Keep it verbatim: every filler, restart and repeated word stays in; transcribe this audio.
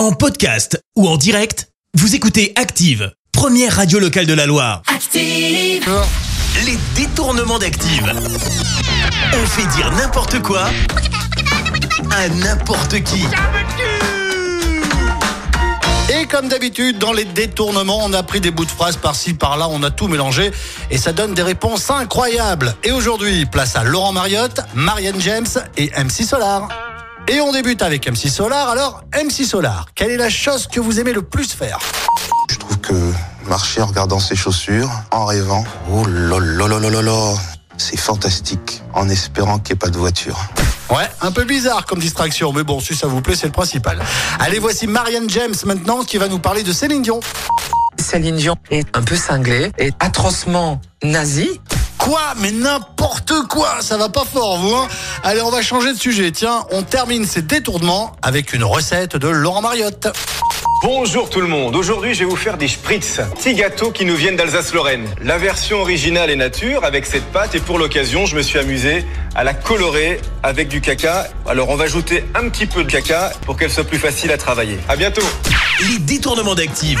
En podcast ou en direct, vous écoutez Active, première radio locale de la Loire. Active. Les détournements d'Active. On fait dire n'importe quoi à n'importe qui. Et comme d'habitude, dans les détournements, on a pris des bouts de phrases par-ci, par-là, on a tout mélangé et ça donne des réponses incroyables. Et aujourd'hui, place à Laurent Mariotte, Marianne James et M C Solar. Et on débute avec M C Solar. Alors, M C Solar, quelle est la chose que vous aimez le plus faire ? Je trouve que marcher en regardant ses chaussures, en rêvant, oh là là là là là là, c'est fantastique, en espérant qu'il n'y ait pas de voiture. Ouais, un peu bizarre comme distraction, mais bon, si ça vous plaît, c'est le principal. Allez, voici Marianne James maintenant, qui va nous parler de Céline Dion. Céline Dion est un peu cinglée et atrocement nazie. Quoi ? Mais n'importe quoi ! Ça va pas fort, vous, hein ? Allez, on va changer de sujet. Tiens, on termine ces détournements avec une recette de Laurent Mariotte. Bonjour tout le monde, aujourd'hui je vais vous faire des spritz, petits gâteaux qui nous viennent d'Alsace-Lorraine. La version originale est nature avec cette pâte et pour l'occasion je me suis amusé à la colorer avec du caca. Alors on va ajouter un petit peu de caca pour qu'elle soit plus facile à travailler. À bientôt. Les détournements d'Active,